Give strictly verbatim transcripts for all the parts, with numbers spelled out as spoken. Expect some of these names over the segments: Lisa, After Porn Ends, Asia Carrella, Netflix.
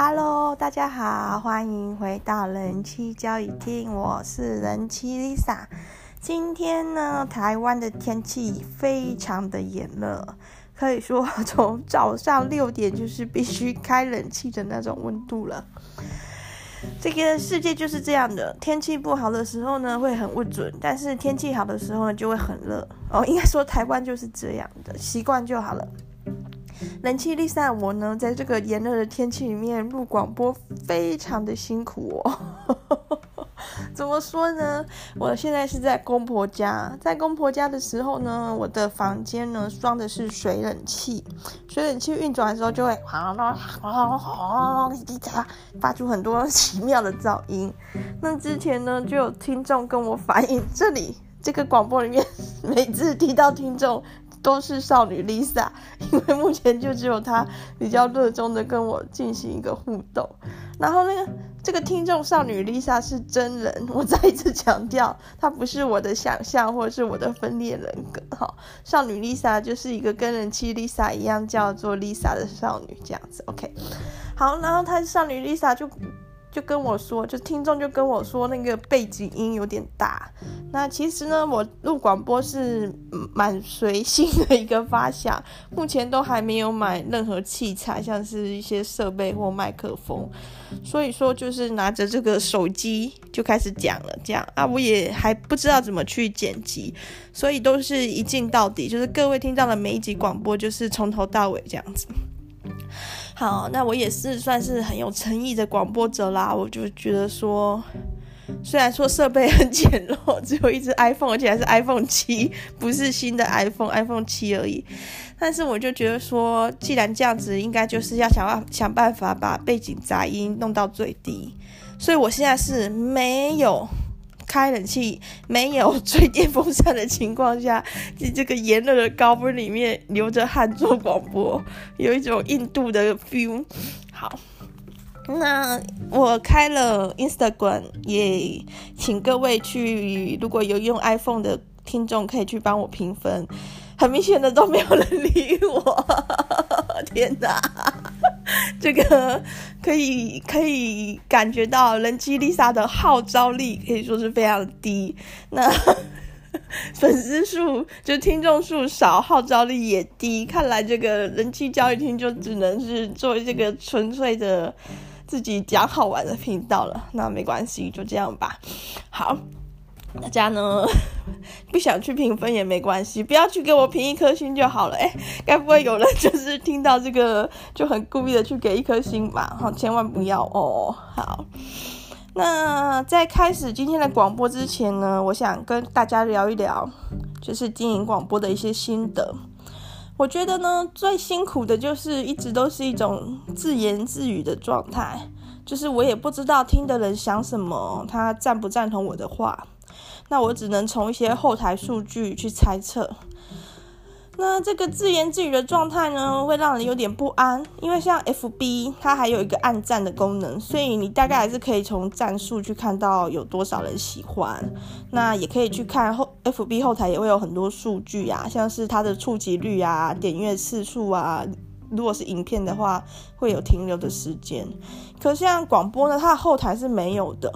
Hello， 大家好，欢迎回到人妻交易厅，我是人妻 Lisa。今天呢，台湾的天气非常的炎热，可以说从早上六点就是必须开冷气的那种温度了。这个世界就是这样的，天气不好的时候呢会很不准，但是天气好的时候呢就会很热哦。应该说台湾就是这样的，习惯就好了。人妻丽莎我呢，在这个炎热的天气里面录广播，非常的辛苦哦。怎么说呢？我现在是在公婆家，在公婆家的时候呢，我的房间呢装的是水冷气，水冷气运转的时候就会发出很多奇妙的噪音。那之前呢，就有听众跟我反映，这里这个广播里面每次提到听众。都是少女 Lisa， 因为目前就只有她比较热衷的跟我进行一个互动。然后那个这个听众少女 Lisa 是真人，我再一次强调，她不是我的想象或是我的分裂人格。哦、少女 Lisa 就是一个跟人妻 Lisa 一样叫做 Lisa 的少女这样子。OK， 好，然后她少女 Lisa 就。就跟我说，就听众就跟我说那个背景音有点大。那其实呢，我录广播是蛮随性的一个发想，目前都还没有买任何器材，像是一些设备或麦克风，所以说就是拿着这个手机就开始讲了这样啊。我也还不知道怎么去剪辑，所以都是一镜到底，就是各位听到的每一集广播就是从头到尾这样子。好，那我也是算是很有诚意的广播者啦。我就觉得说，虽然说设备很简陋，只有一只 iPhone， 而且还是 iPhone 七，不是新的 iPhone，iPhone 七 而已。但是我就觉得说，既然这样子，应该就是要想想办法把背景杂音弄到最低。所以我现在是没有开冷气，没有吹电风扇的情况下，在这个炎热的高温里面流着汗做广播，有一种印度的 feel。 好，那我开了 Instagram， 也请各位去，如果有用 iPhone 的听众可以去帮我评分。很明显的都没有人理我，天哪！这个可以可以感觉到人妻 Lisa 的号召力可以说是非常低。那粉丝数就听众数少，号召力也低，看来这个人妻交易厅就只能是做这个纯粹的自己讲好玩的频道了。那没关系，就这样吧。好，大家呢不想去评分也没关系，不要去给我评一颗星就好了。哎，该不会有人就是听到这个就很故意的去给一颗星吧？好，千万不要哦。好，那在开始今天的广播之前呢，我想跟大家聊一聊，就是经营广播的一些心得。我觉得呢，最辛苦的就是一直都是一种自言自语的状态，就是我也不知道听的人想什么，他赞不赞同我的话。那我只能从一些后台数据去猜测。那这个自言自语的状态呢，会让人有点不安，因为像 F B 它还有一个按赞的功能，所以你大概还是可以从赞数去看到有多少人喜欢。那也可以去看后 F B 后台也会有很多数据啊，像是它的触及率啊、点阅次数啊，如果是影片的话会有停留的时间。可像广播呢，它的后台是没有的。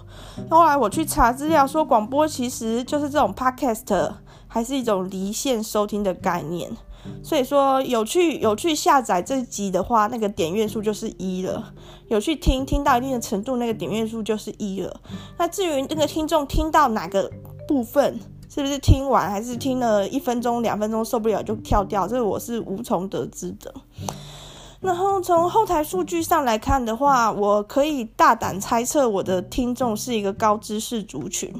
后来我去查资料说，广播其实就是这种 podcast 还是一种离线收听的概念，所以说有去有去下载这集的话，那个点阅数就是一了，有去听听到一定的程度，那个点阅数就是一了。那至于那个听众听到哪个部分，是不是听完还是听了一分钟两分钟受不了就跳掉，这我是无从得知的。然后从后台数据上来看的话，我可以大胆猜测我的听众是一个高知识族群。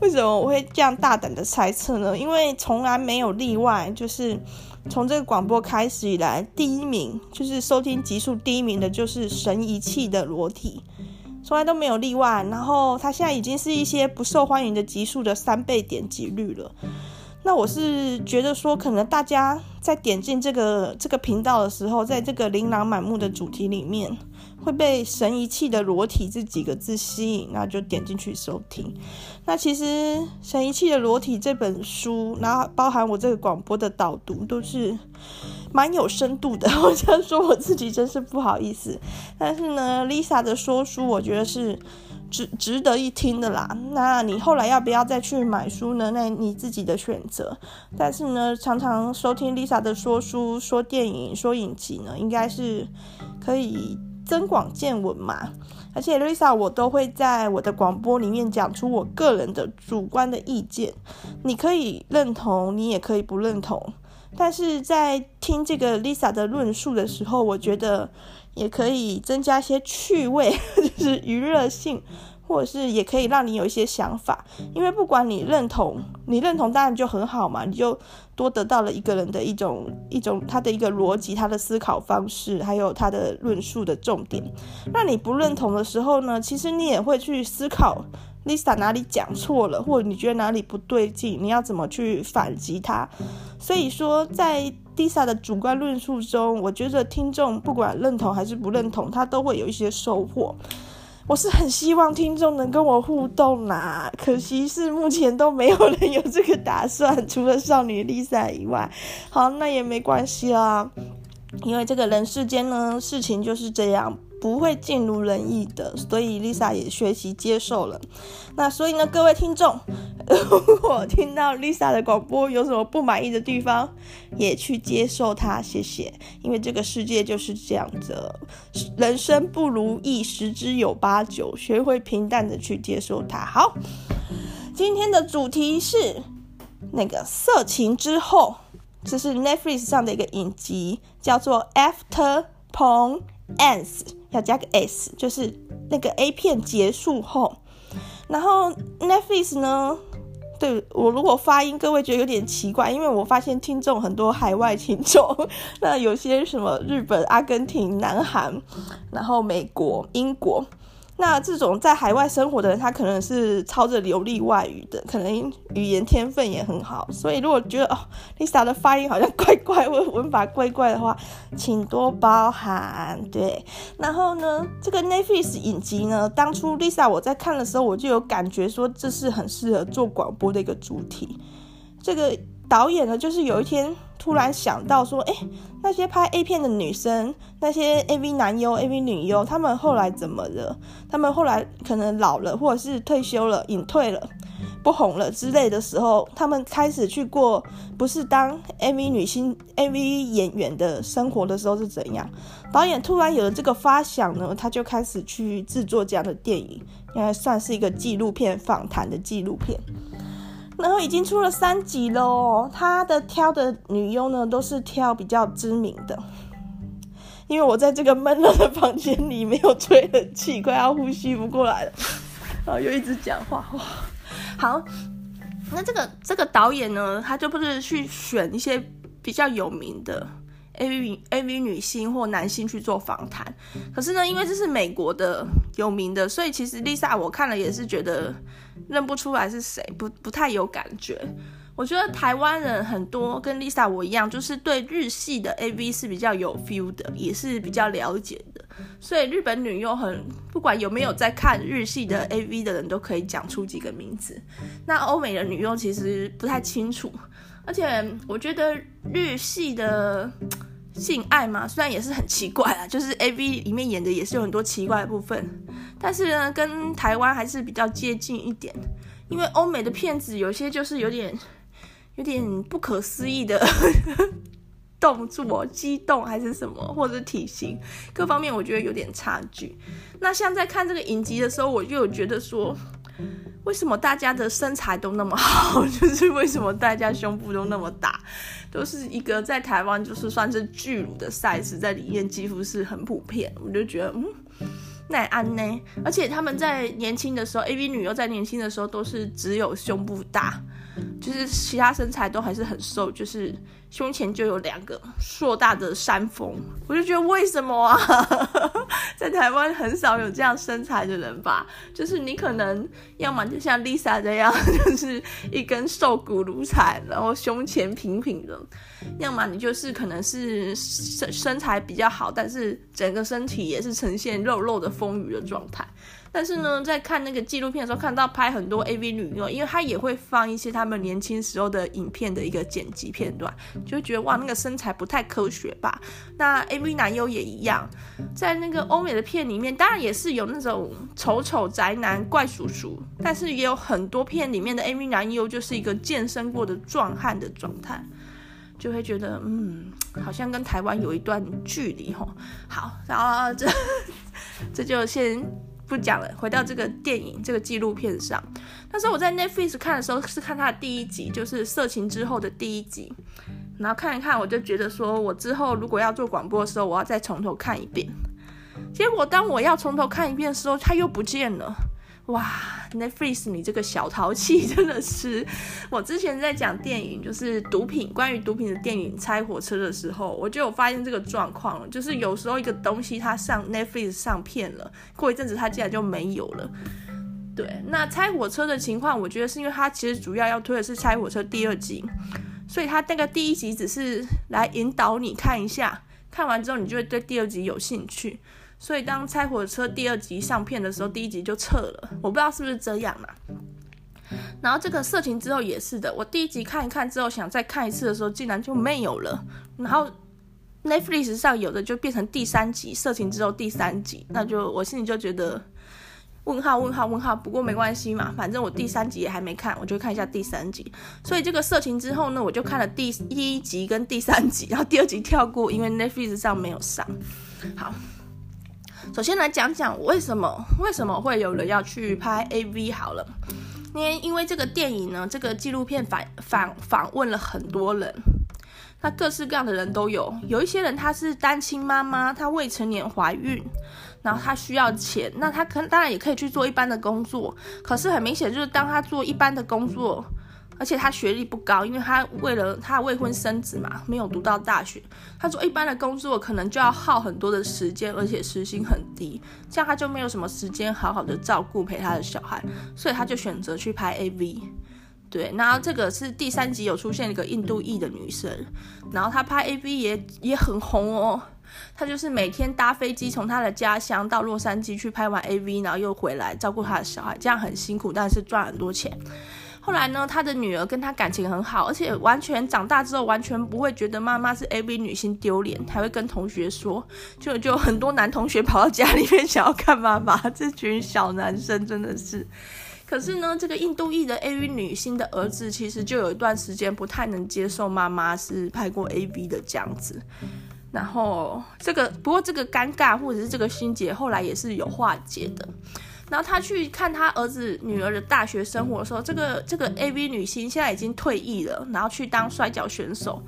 为什么我会这样大胆的猜测呢？因为从来没有例外，就是从这个广播开始以来，第一名就是收听集数第一名的就是神遗弃的裸体，从来都没有例外。然后它现在已经是一些不受欢迎的集数的三倍点击率了。那我是觉得说，可能大家在点进这个这个频道的时候，在这个琳琅满目的主题里面，会被神遗弃的裸体这几个字吸引，然后就点进去收听。那其实神遗弃的裸体这本书，然后包含我这个广播的导读，都是蛮有深度的，我想说我自己真是不好意思。但是呢 Lisa 的说书我觉得是值, 值得一听的啦。那你后来要不要再去买书呢？那你自己的选择。但是呢，常常收听 Lisa 的说书、说电影、说影集呢，应该是可以增广见闻嘛。而且 Lisa 我都会在我的广播里面讲出我个人的主观的意见，你可以认同，你也可以不认同。但是在听这个 Lisa 的论述的时候，我觉得也可以增加一些趣味，就是娱乐性，或者是也可以让你有一些想法。因为不管你认同你认同当然就很好嘛，你就多得到了一个人的一种一种他的一个逻辑，他的思考方式，还有他的论述的重点。那你不认同的时候呢，其实你也会去思考 Lisa 哪里讲错了，或者你觉得哪里不对劲，你要怎么去反击他。所以说在Lisa 的主观论述中，我觉得听众不管认同还是不认同，他都会有一些收获。我是很希望听众能跟我互动啦，可惜是目前都没有人有这个打算，除了少女 Lisa 以外。好，那也没关系啦，因为这个人世间呢，事情就是这样，不会尽如人意的，所以 Lisa 也学习接受了。那所以呢，各位听众，如果听到 Lisa 的广播有什么不满意的地方，也去接受它，谢谢。因为这个世界就是这样子，人生不如意十之有八九，学会平淡的去接受它。好，今天的主题是那个色情之后，这是 Netflix 上的一个影集，叫做 After Porn Ends。要加个 s， 就是那个 A 片结束后。然后 Netflix 呢，对，我如果发音各位觉得有点奇怪，因为我发现听众很多海外听众，那有些什么日本、阿根廷、南韩，然后美国、英国，那这种在海外生活的人，他可能是操着流利外语的，可能语言天分也很好。所以如果觉得哦 Lisa 的发音好像怪怪，文法怪怪的话，请多包涵。对，然后呢，这个 Netflix 影集呢，当初 Lisa 我在看的时候，我就有感觉说这是很适合做广播的一个主题。这个导演呢，就是有一天突然想到说，哎，那些拍 A 片的女生，那些 A V 男优 A V 女优，他们后来怎么了？他们后来可能老了，或者是退休了、隐退了、不红了之类的时候，他们开始去过不是当 A V 女星 A V 演员的生活的时候是怎样。导演突然有了这个发想呢，他就开始去制作这样的电影，应该算是一个纪录片，访谈的纪录片。然后已经出了三集了哦，他的挑的女优呢，都是挑比较知名的。因为我在这个闷热的房间里没有吹冷气，快要呼吸不过来了，然后又一直讲话。哇，好，那这个这个导演呢，他就不是去选一些比较有名的 A V A V 女星或男星去做访谈。可是呢，因为这是美国的有名的，所以其实 Lisa 我看了也是觉得认不出来是谁，不不太有感觉。我觉得台湾人很多跟 Lisa 我一样，就是对日系的 A V 是比较有 feel 的，也是比较了解的。所以日本女优很，不管有没有在看日系的 A V 的人都可以讲出几个名字。那欧美的女优其实不太清楚，而且我觉得日系的性爱嘛，虽然也是很奇怪啊，就是 A V 里面演的也是有很多奇怪的部分，但是呢，跟台湾还是比较接近一点。因为欧美的片子有些就是有点有点不可思议的动作，激动还是什么，或者体型各方面，我觉得有点差距。那像在看这个影集的时候，我就有觉得说，为什么大家的身材都那么好，就是为什么大家胸部都那么大，都是一个在台湾就是算是巨乳的 size 在里面几乎是很普遍。我就觉得嗯，那也安呢。而且他们在年轻的时候 A V 女优在年轻的时候都是只有胸部大，就是其他身材都还是很瘦，就是胸前就有两个硕大的山峰，我就觉得为什么啊在台湾很少有这样身材的人吧，就是你可能要么就像 Lisa 这样，就是一根瘦骨如柴，然后胸前平平的，要么你就是可能是身材比较好，但是整个身体也是呈现肉肉的丰腴的状态。但是呢，在看那个纪录片的时候，看到拍很多 A V 女优，因为她也会放一些她们年轻时候的影片的一个剪辑片段，就觉得哇，那个身材不太科学吧。那 A V 男优也一样，在那个欧美的片里面，当然也是有那种丑丑宅男怪叔叔，但是也有很多片里面的 A V 男优就是一个健身过的壮汉的状态，就会觉得嗯，好像跟台湾有一段距离吼。好，然后这这就先不讲了，回到这个电影这个纪录片上。那时候我在 Netflix 看的时候是看它的第一集，就是色情之后的第一集，然后看一看我就觉得说，我之后如果要做广播的时候我要再从头看一遍。结果当我要从头看一遍的时候，它又不见了。哇 Netflix 你这个小淘气真的是，我之前在讲电影就是毒品，关于毒品的电影拆火车的时候，我就有发现这个状况了，就是有时候一个东西它上 Netflix 上片了，过一阵子它竟然就没有了。对，那拆火车的情况我觉得是因为它其实主要要推的是拆火车第二集，所以它那个第一集只是来引导你看一下，看完之后你就会对第二集有兴趣，所以当拆火车第二集上片的时候，第一集就撤了，我不知道是不是这样啦、啊、然后这个色情之后也是的，我第一集看一看之后想再看一次的时候竟然就没有了，然后 Netflix 上有的就变成第三集，色情之后第三集，那就我心里就觉得问号问号问号，不过没关系嘛，反正我第三集也还没看，我就看一下第三集。所以这个色情之后呢，我就看了第一集跟第三集，然后第二集跳过，因为 Netflix 上没有上。好，首先来讲讲为什么为什么会有人要去拍 A V 好了，因为因为这个电影呢，这个纪录片访访访问了很多人，那各式各样的人都有，有一些人她是单亲妈妈，她未成年怀孕，然后她需要钱，那她可当然也可以去做一般的工作，可是很明显就是当她做一般的工作，而且她学历不高，因为她为了她未婚生子嘛，没有读到大学，她做一般的工作可能就要耗很多的时间，而且时薪很低，这样她就没有什么时间好好的照顾陪她的小孩，所以她就选择去拍 A V。 对，然后这个是第三集有出现一个印度裔的女生，然后她拍 A V 也也很红哦，她就是每天搭飞机从她的家乡到洛杉矶去拍完 A V， 然后又回来照顾她的小孩，这样很辛苦，但是赚很多钱。后来呢，他的女儿跟他感情很好，而且完全长大之后完全不会觉得妈妈是 A V 女星丢脸，还会跟同学说，就就很多男同学跑到家里面想要看妈妈，这群小男生真的是。可是呢，这个印度裔的 A V 女星的儿子其实就有一段时间不太能接受妈妈是拍过 A V 的这样子，然后这个不过这个尴尬或者是这个心结后来也是有化解的。然后他去看他儿子女儿的大学生活的时候，这个这个 A V 女星现在已经退役了，然后去当摔角选手，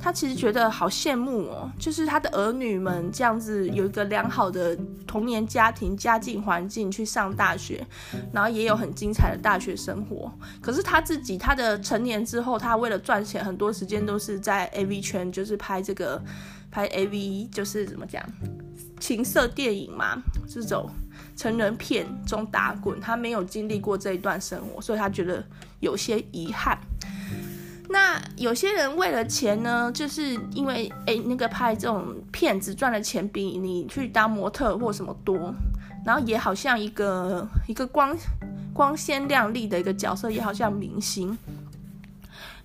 他其实觉得好羡慕哦，就是他的儿女们这样子有一个良好的童年家庭家境环境去上大学，然后也有很精彩的大学生活。可是他自己他的成年之后，他为了赚钱很多时间都是在 A V 圈，就是拍这个拍 A V 就是怎么讲情色电影嘛，这种成人片中打滚，他没有经历过这一段生活，所以他觉得有些遗憾。那有些人为了钱呢，就是因为哎、欸、那个拍这种片子赚的钱比你去当模特或什么多，然后也好像一个一个光光鲜亮丽的一个角色，也好像明星。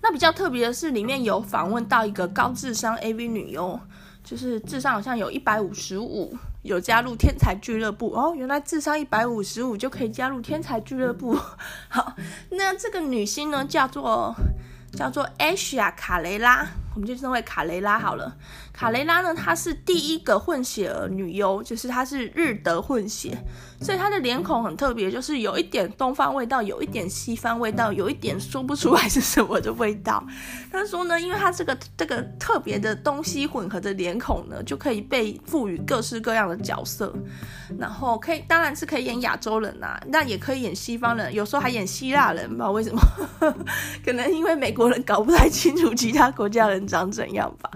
那比较特别的是，里面有访问到一个高智商 A V 女优，就是智商好像有一百五十五，有加入天才俱乐部哦，原来智商一百五十五就可以加入天才俱乐部。好，那这个女星呢叫做叫做 Asia Carrella，我们就称为卡雷拉好了。卡雷拉呢，她是第一个混血儿女优，就是她是日德混血，所以她的脸孔很特别，就是有一点东方味道，有一点西方味道，有一点说不出来是什么的味道。她说呢，因为她这个这个特别的东西混合的脸孔呢，就可以被赋予各式各样的角色，然后可以当然是可以演亚洲人啊，那也可以演西方人，有时候还演希腊人，不知道为什么可能因为美国人搞不太清楚其他国家人长怎样吧。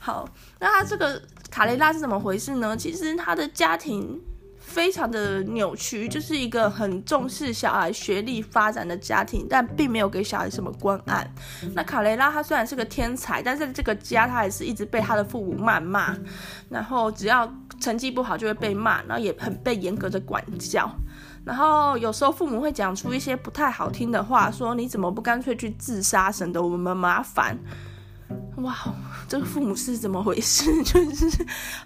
好，那他这个卡雷拉是怎么回事呢？其实他的家庭非常的扭曲，就是一个很重视小孩学历发展的家庭，但并没有给小孩什么关爱。那卡雷拉她虽然是个天才，但是这个家她还是一直被她的父母谩骂，然后只要成绩不好就会被骂，然后也很被严格的管教。然后有时候父母会讲出一些不太好听的话，说你怎么不干脆去自杀，省得我们麻烦。哇，这个父母是怎么回事？就是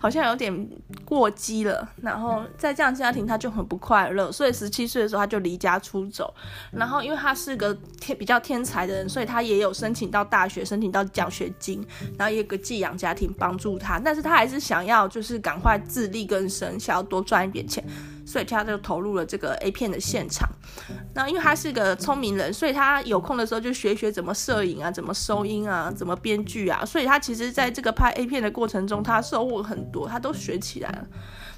好像有点过激了。然后在这样家庭他就很不快乐，所以十七岁的时候他就离家出走。然后因为他是个天比较天才的人，所以他也有申请到大学，申请到奖学金，然后也有个寄养家庭帮助他，但是他还是想要就是赶快自力更生，想要多赚一点钱，所以他就投入了这个 A 片的现场。那因为他是个聪明人，所以他有空的时候就学学怎么摄影啊，怎么收音啊，怎么编剧啊，所以他其实在这个拍 A 片的过程中他收获很多，他都学起来了。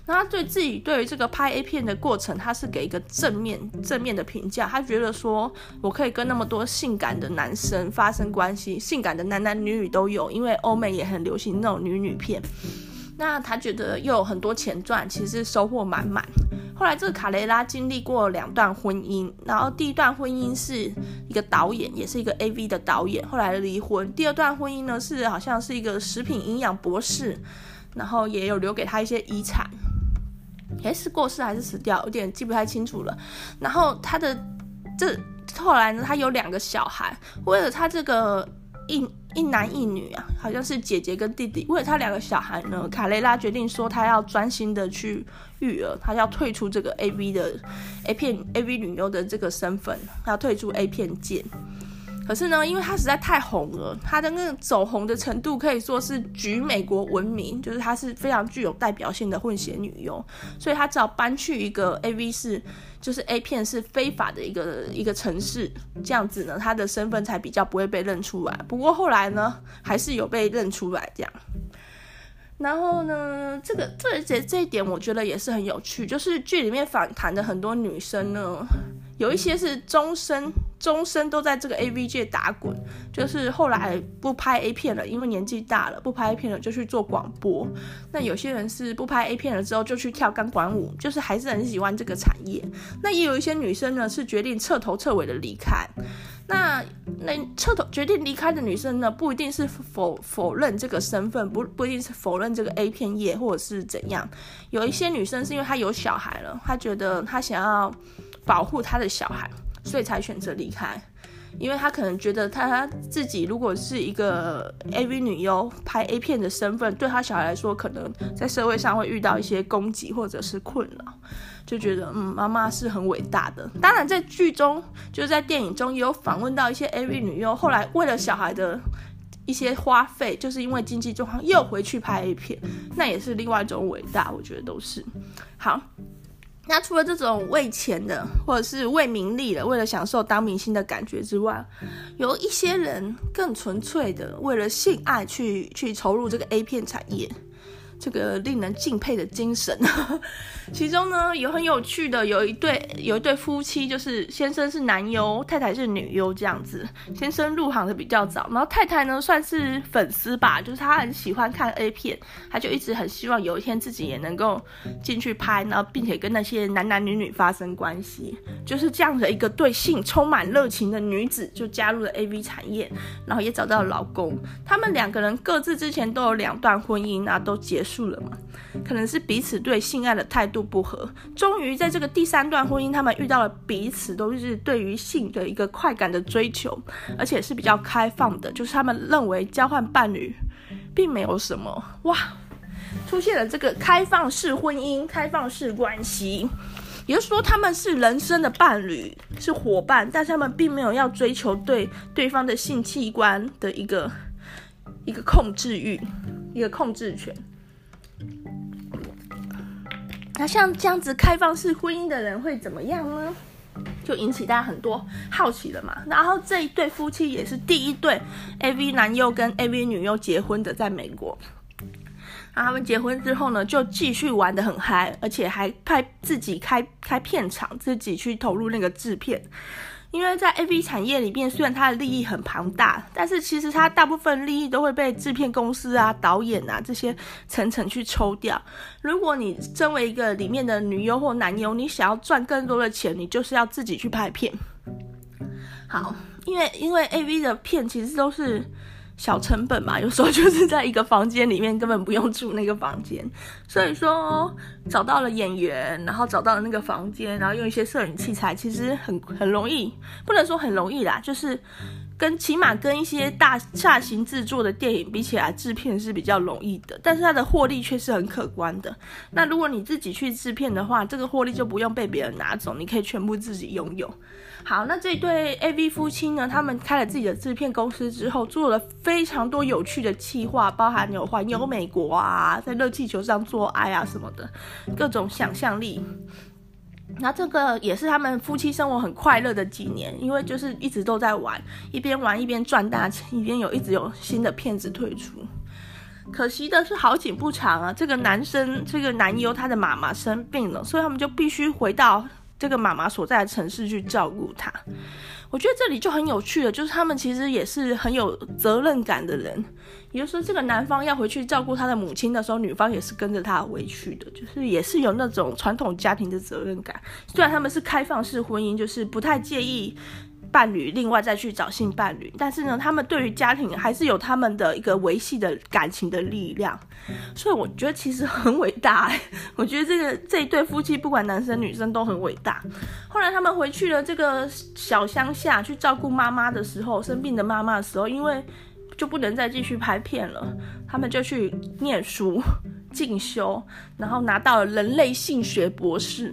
那他对自己对于这个拍 A 片的过程，他是给一个正面正面的评价。他觉得说，我可以跟那么多性感的男生发生关系，性感的男男女女都有，因为欧美也很流行那种女女片。那他觉得又有很多钱赚，其实收获满满。后来这个卡雷拉经历过两段婚姻，然后第一段婚姻是一个导演，也是一个 A V 的导演，后来离婚。第二段婚姻呢，是好像是一个食品营养博士，然后也有留给他一些遗产，诶，是过世还是死掉，有点记不太清楚了。然后他的这后来呢，他有两个小孩，为了他这个一一男一女啊，好像是姐姐跟弟弟。为了他两个小孩呢，卡雷拉决定说他要专心的去育儿，他要退出这个 A V 的 A 片 A V 女优的这个身份，他要退出 A 片界。可是呢，因为他实在太红了，他的那个走红的程度可以说是举美国闻名，就是他是非常具有代表性的混血女优，所以他只好搬去一个 A V 是就是 A 片是非法的一个一个城市，这样子呢，他的身份才比较不会被认出来。不过后来呢，还是有被认出来这样。然后呢，这个这这这一点我觉得也是很有趣，就是剧里面访谈的很多女生呢，有一些是终身终身都在这个 A V 界打滚，就是后来不拍 A 片了，因为年纪大了，不拍 A 片了就去做广播。那有些人是不拍 A 片了之后就去跳钢管舞，就是还是很喜欢这个产业。那也有一些女生呢，是决定彻头彻尾的离开。那那彻头决定离开的女生呢，不一定是否否认这个身份，不不一定是否认这个 A 片业或者是怎样。有一些女生是因为她有小孩了，她觉得她想要保护她的小孩，所以才选择离开，因为他可能觉得他自己如果是一个 A V 女优拍 A 片的身份，对他小孩来说可能在社会上会遇到一些攻击或者是困扰，就觉得嗯，妈妈是很伟大的。当然在剧中就是在电影中也有访问到一些 A V 女优后来为了小孩的一些花费，就是因为经济状况又回去拍 A 片，那也是另外一种伟大，我觉得都是好。那除了这种为钱的或者是为名利的，为了享受当明星的感觉之外，有一些人更纯粹的为了性爱去去投入这个 A 片产业，这个令人敬佩的精神其中呢，有很有趣的，有一对有一对夫妻，就是先生是男优，太太是女优这样子。先生入行的比较早，然后太太呢算是粉丝吧，就是她很喜欢看 A 片，她就一直很希望有一天自己也能够进去拍，然后并且跟那些男男女女发生关系。就是这样的一个对性充满热情的女子，就加入了 A V 产业，然后也找到了老公。他们两个人各自之前都有两段婚姻啊，都结束束了嘛，可能是彼此对性爱的态度不合，终于在这个第三段婚姻，他们遇到了彼此都是对于性的一个快感的追求，而且是比较开放的，就是他们认为交换伴侣并没有什么。哇，出现了这个开放式婚姻，开放式关系，也就是说他们是人生的伴侣，是伙伴，但是他们并没有要追求对对方的性器官的一个一个控制欲，一个控制权。那像这样子开放式婚姻的人会怎么样呢？就引起大家很多好奇了嘛。然后这一对夫妻也是第一对 A V 男优跟 A V 女优结婚的，在美国。然后他们结婚之后呢，就继续玩得很嗨，而且还派自己开开片场，自己去投入那个制片。因为在 A V 产业里面，虽然它的利益很庞大，但是其实它大部分利益都会被制片公司啊、导演啊这些层层去抽掉。如果你身为一个里面的女优或男优，你想要赚更多的钱，你就是要自己去拍片。好，因为因为 A V 的片其实都是小成本嘛，有时候就是在一个房间里面，根本不用住那个房间，所以说找到了演员，然后找到了那个房间，然后用一些摄影器材，其实很很容易，不能说很容易啦，就是跟起码跟一些大大型制作的电影比起来，制片是比较容易的，但是它的获利却是很可观的。那如果你自己去制片的话，这个获利就不用被别人拿走，你可以全部自己拥有。好，那这对 A V 夫妻呢，他们开了自己的制片公司之后，做了非常多有趣的企划，包含有环游美国啊，在热气球上做爱啊什么的，各种想象力。那这个也是他们夫妻生活很快乐的几年，因为就是一直都在玩，一边玩一边赚大钱，一边有一直有新的片子推出。可惜的是好景不长啊，这个男生这个男优他的妈妈生病了，所以他们就必须回到这个妈妈所在的城市去照顾他。我觉得这里就很有趣了，就是他们其实也是很有责任感的人，也就是说这个男方要回去照顾他的母亲的时候，女方也是跟着他回去的，就是也是有那种传统家庭的责任感。虽然他们是开放式婚姻，就是不太介意伴侣另外再去找性伴侣，但是呢他们对于家庭还是有他们的一个维系的感情的力量，所以我觉得其实很伟大、欸、我觉得这个这一对夫妻不管男生女生都很伟大。后来他们回去了这个小乡下去照顾妈妈的时候，生病的妈妈的时候，因为就不能再继续拍片了，他们就去念书进修，然后拿到了人类性学博士，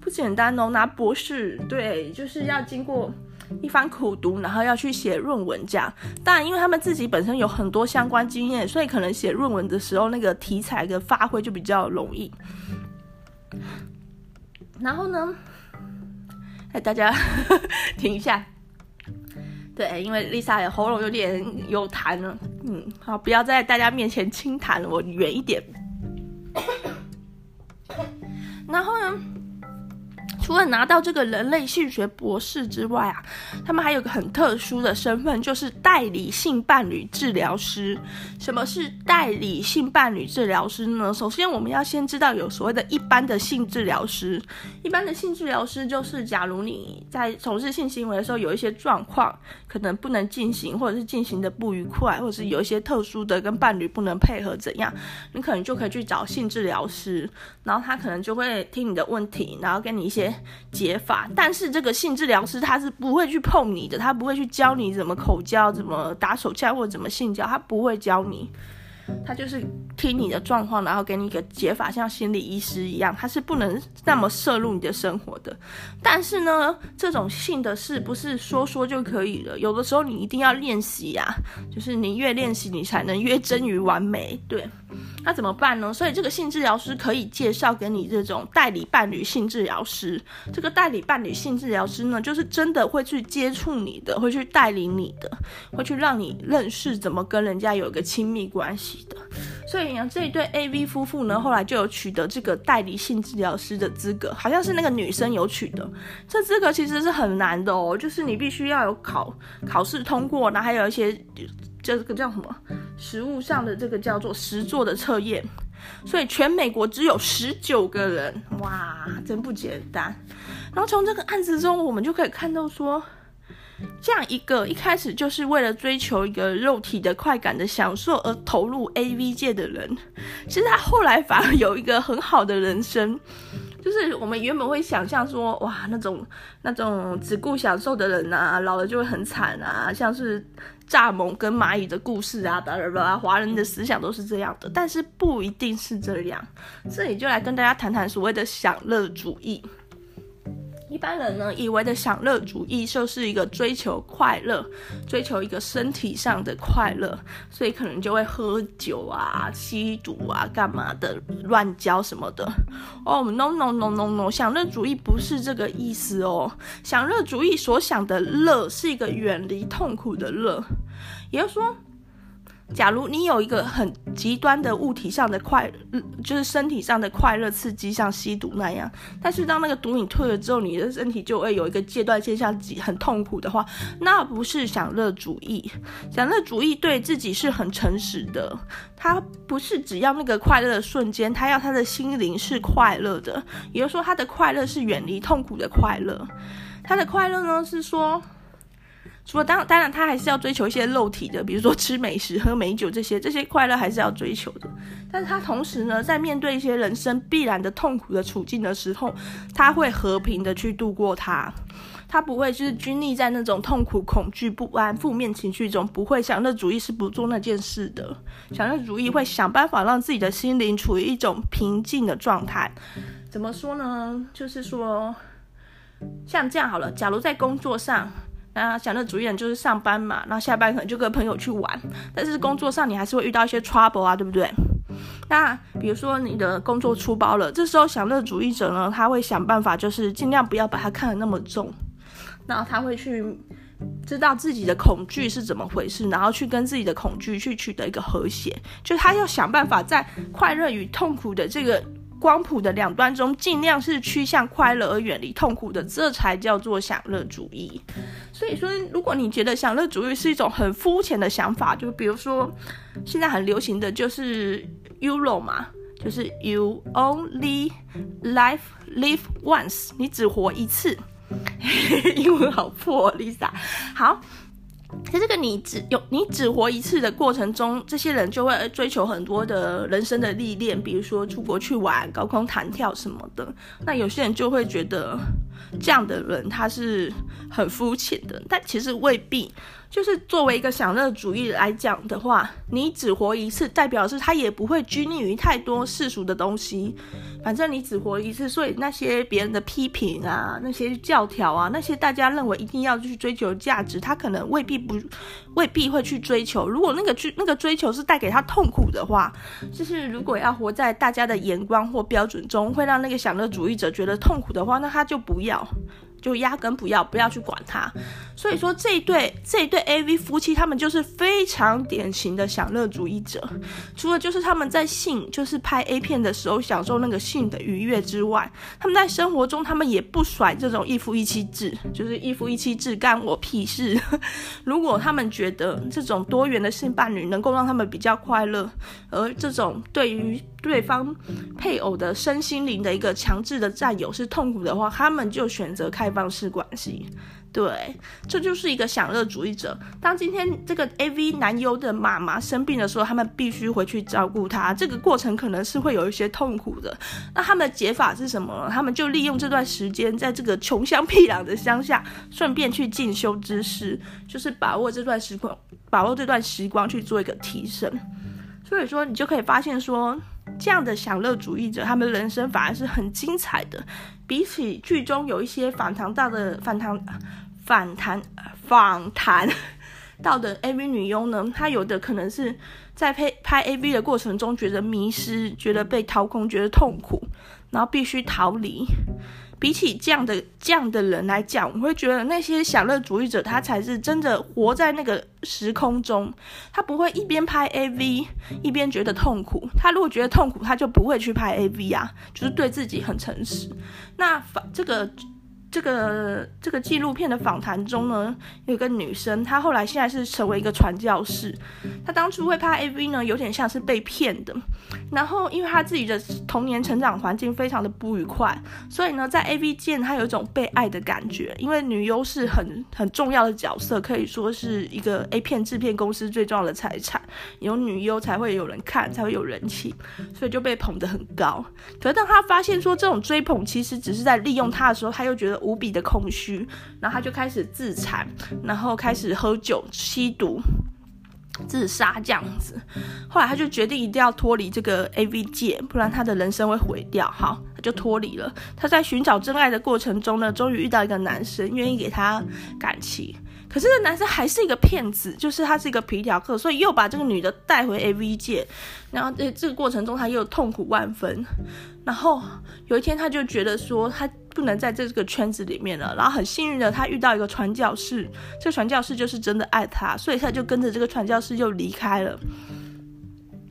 不简单哦，拿博士，对，就是要经过一番苦读，然后要去写论文这样。当然因为他们自己本身有很多相关经验，所以可能写论文的时候那个题材的发挥就比较容易。然后呢，哎，大家呵呵停一下，对，因为 Lisa 的喉咙有点有痰了，嗯，好，不要在大家面前轻痰了，我远一点。然后呢，除了拿到这个人类性学博士之外啊，他们还有个很特殊的身份，就是代理性伴侣治疗师。什么是代理性伴侣治疗师呢？首先我们要先知道有所谓的一般的性治疗师。一般的性治疗师就是假如你在从事性行为的时候有一些状况，可能不能进行，或者是进行的不愉快，或者是有一些特殊的跟伴侣不能配合怎样，你可能就可以去找性治疗师，然后他可能就会听你的问题，然后给你一些解法。但是这个性治疗师他是不会去碰你的，他不会去教你怎么口交，怎么打手枪，或者怎么性交，他不会教你，他就是听你的状况，然后给你一个解法，像心理医师一样，他是不能那么摄入你的生活的。但是呢，这种性的事不是说说就可以了，有的时候你一定要练习啊，就是你越练习你才能越臻于完美，对。那怎么办呢？所以这个性治疗师可以介绍给你这种代理伴侣性治疗师。这个代理伴侣性治疗师呢，就是真的会去接触你的，会去带领你的，会去让你认识怎么跟人家有一个亲密关系的。所以呢，这一对 A V 夫妇呢，后来就有取得这个代理性治疗师的资格，好像是那个女生有取得。这资格其实是很难的哦，就是你必须要有考考试通过，然后还有一些这个叫什么实务上的这个叫做实作的测验。所以全美国只有十九个人，哇，真不简单。然后从这个案子中我们就可以看到说，这样一个一开始就是为了追求一个肉体的快感的享受而投入 A V 界的人，其实他后来反而有一个很好的人生。就是我们原本会想象说，哇，那种那种只顾享受的人啊，老了就会很惨啊，像是蚱蜢跟蚂蚁的故事啊，巴拉巴拉，华人的思想都是这样的，但是不一定是这样。这里就来跟大家谈谈所谓的享乐主义。一般人呢以为的享乐主义就是一个追求快乐，追求一个身体上的快乐，所以可能就会喝酒啊、吸毒啊、干嘛的、乱交什么的。哦、oh, no no no no no， 享乐主义不是这个意思哦。享乐主义所想的乐是一个远离痛苦的乐，也就是说，假如你有一个很极端的物体上的快乐，就是身体上的快乐刺激，像吸毒那样，但是当那个毒瘾退了之后，你的身体就会有一个戒断现象，很痛苦的话，那不是享乐主义。享乐主义对自己是很诚实的，他不是只要那个快乐的瞬间，他要他的心灵是快乐的，也就是说他的快乐是远离痛苦的快乐。他的快乐呢是说，除了当当然他还是要追求一些肉体的，比如说吃美食、喝美酒，这些这些快乐还是要追求的，但是他同时呢，在面对一些人生必然的痛苦的处境的时候，他会和平的去度过它，他不会就是拘泥在那种痛苦、恐惧、不安、负面情绪中，不会。享乐主义是不做那件事的，享乐主义会想办法让自己的心灵处于一种平静的状态。怎么说呢，就是说像这样好了，假如在工作上，那享乐主义人就是上班嘛，然后下班可能就跟朋友去玩，但是工作上你还是会遇到一些 trouble 啊，对不对？那比如说你的工作出包了，这时候享乐主义者呢，他会想办法就是尽量不要把它看得那么重，然后他会去知道自己的恐惧是怎么回事，然后去跟自己的恐惧去取得一个和谐，就他要想办法在快乐与痛苦的这个光谱的两端中，尽量是趋向快乐而远离痛苦的，这才叫做享乐主义。所以说，如果你觉得享乐主义是一种很肤浅的想法，就比如说现在很流行的就是 Euro 嘛，就是 You only life live once， 你只活一次。英文好破、哦、Lisa。好。在这个你只有你只活一次的过程中，这些人就会追求很多的人生的历练，比如说出国去玩、高空弹跳什么的。那有些人就会觉得这样的人他是很肤浅的，但其实未必。就是作为一个享乐主义来讲的话，你只活一次，代表是他也不会拘泥于太多世俗的东西。反正你只活一次，所以那些别人的批评啊、那些教条啊、那些大家认为一定要去追求价值，他可能未必不未必会去追求。如果那个去那个追求是带给他痛苦的话，就是如果要活在大家的眼光或标准中，会让那个享乐主义者觉得痛苦的话，那他就不要。就压根不要不要去管它。所以说这一对这一对 A V 夫妻，他们就是非常典型的享乐主义者，除了就是他们在性就是拍 A 片的时候享受那个性的愉悦之外，他们在生活中他们也不甩这种一夫一妻制，就是一夫一妻制干我屁事。如果他们觉得这种多元的性伴侣能够让他们比较快乐，而这种对于对方配偶的身心灵的一个强制的占有是痛苦的话，他们就选择开放式关系。对，这就是一个享乐主义者。当今天这个 A V 男优的妈妈生病的时候，他们必须回去照顾她，这个过程可能是会有一些痛苦的。那他们的解法是什么呢？他们就利用这段时间在这个穷乡僻壤的乡下，顺便去进修知识，就是把握这段时光，把握这段时光去做一个提升。所以说你就可以发现说，这样的享乐主义者他们人生反而是很精彩的。比起剧中有一些反弹到的反弹反弹反弹到的 A V 女优呢，她有的可能是在拍拍 A V 的过程中觉得迷失，觉得被掏空，觉得痛苦，然后必须逃离。比起这样的这样的人来讲，我会觉得那些享乐主义者他才是真的活在那个时空中，他不会一边拍 A V 一边觉得痛苦，他如果觉得痛苦他就不会去拍 A V 啊，就是对自己很诚实。那这个这个这个纪录片的访谈中呢，有一个女生，她后来现在是成为一个传教士。她当初会拍 A V 呢，有点像是被骗的。然后因为她自己的童年成长环境非常的不愉快，所以呢，在 A V 界她有一种被爱的感觉。因为女优是很很重要的角色，可以说是一个 A 片制片公司最重要的财产。有女优才会有人看，才会有人气，所以就被捧得很高。可是当她发现说这种追捧其实只是在利用她的时候，她又觉得无比的空虚，然后他就开始自残，然后开始喝酒、吸毒，自杀这样子。后来他就决定一定要脱离这个 A V 界，不然他的人生会毁掉。好，他就脱离了。他在寻找真爱的过程中呢，终于遇到一个男生愿意给他感情，可是这男生还是一个骗子，就是他是一个皮条客，所以又把这个女的带回 A V 界。然后在这个过程中他又痛苦万分，然后有一天他就觉得说他不能在这个圈子里面了，然后很幸运的他遇到一个传教士，这个传教士就是真的爱他，所以他就跟着这个传教士又离开了。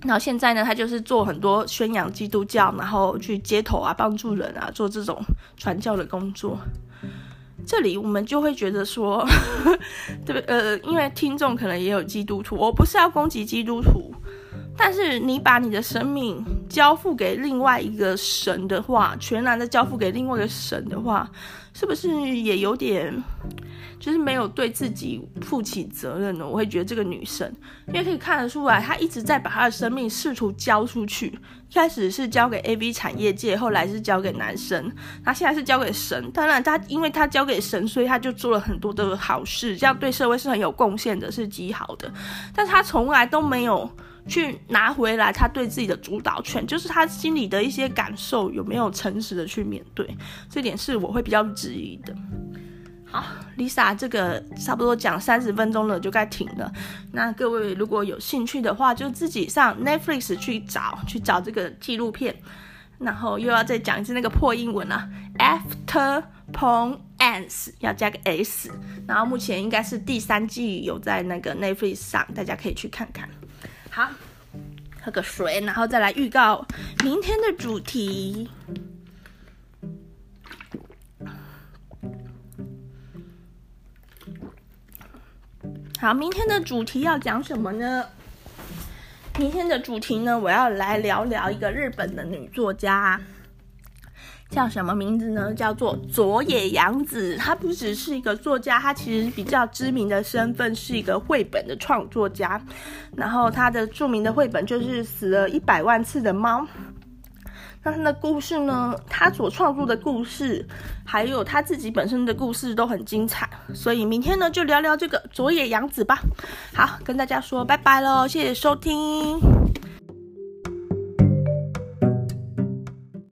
然后现在呢，他就是做很多宣扬基督教，然后去街头啊帮助人啊，做这种传教的工作。这里我们就会觉得说对不呃，因为听众可能也有基督徒，我不是要攻击基督徒，但是你把你的生命交付给另外一个神的话，全然的交付给另外一个神的话，是不是也有点就是没有对自己负起责任呢？我会觉得这个女生，因为可以看得出来她一直在把她的生命试图交出去，一开始是交给 A V 产业界，后来是交给男生，她现在是交给神。当然她因为她交给神，所以她就做了很多的好事，这样对社会是很有贡献的，是极好的，但是她从来都没有去拿回来他对自己的主导权，就是他心里的一些感受有没有诚实的去面对，这点是我会比较质疑的。好 Lisa 这个差不多讲三十分钟了就该停了，那各位如果有兴趣的话就自己上 Netflix 去找去找这个纪录片。然后又要再讲一次那个破英文啊 After Porn Ends 要加个 S， 然后目前应该是第三季有在那个 Netflix 上，大家可以去看看。好，喝个水，然后再来预告明天的主题。好，明天的主题要讲什么呢？明天的主题呢，我要来聊聊一个日本的女作家，叫什么名字呢？叫做佐野洋子。她不只是一个作家，她其实比较知名的身份是一个绘本的创作家。然后她的著名的绘本就是死了一百万次的猫。那她的故事呢，她所创作的故事还有她自己本身的故事都很精彩，所以明天呢就聊聊这个佐野洋子吧。好，跟大家说拜拜咯，谢谢收听。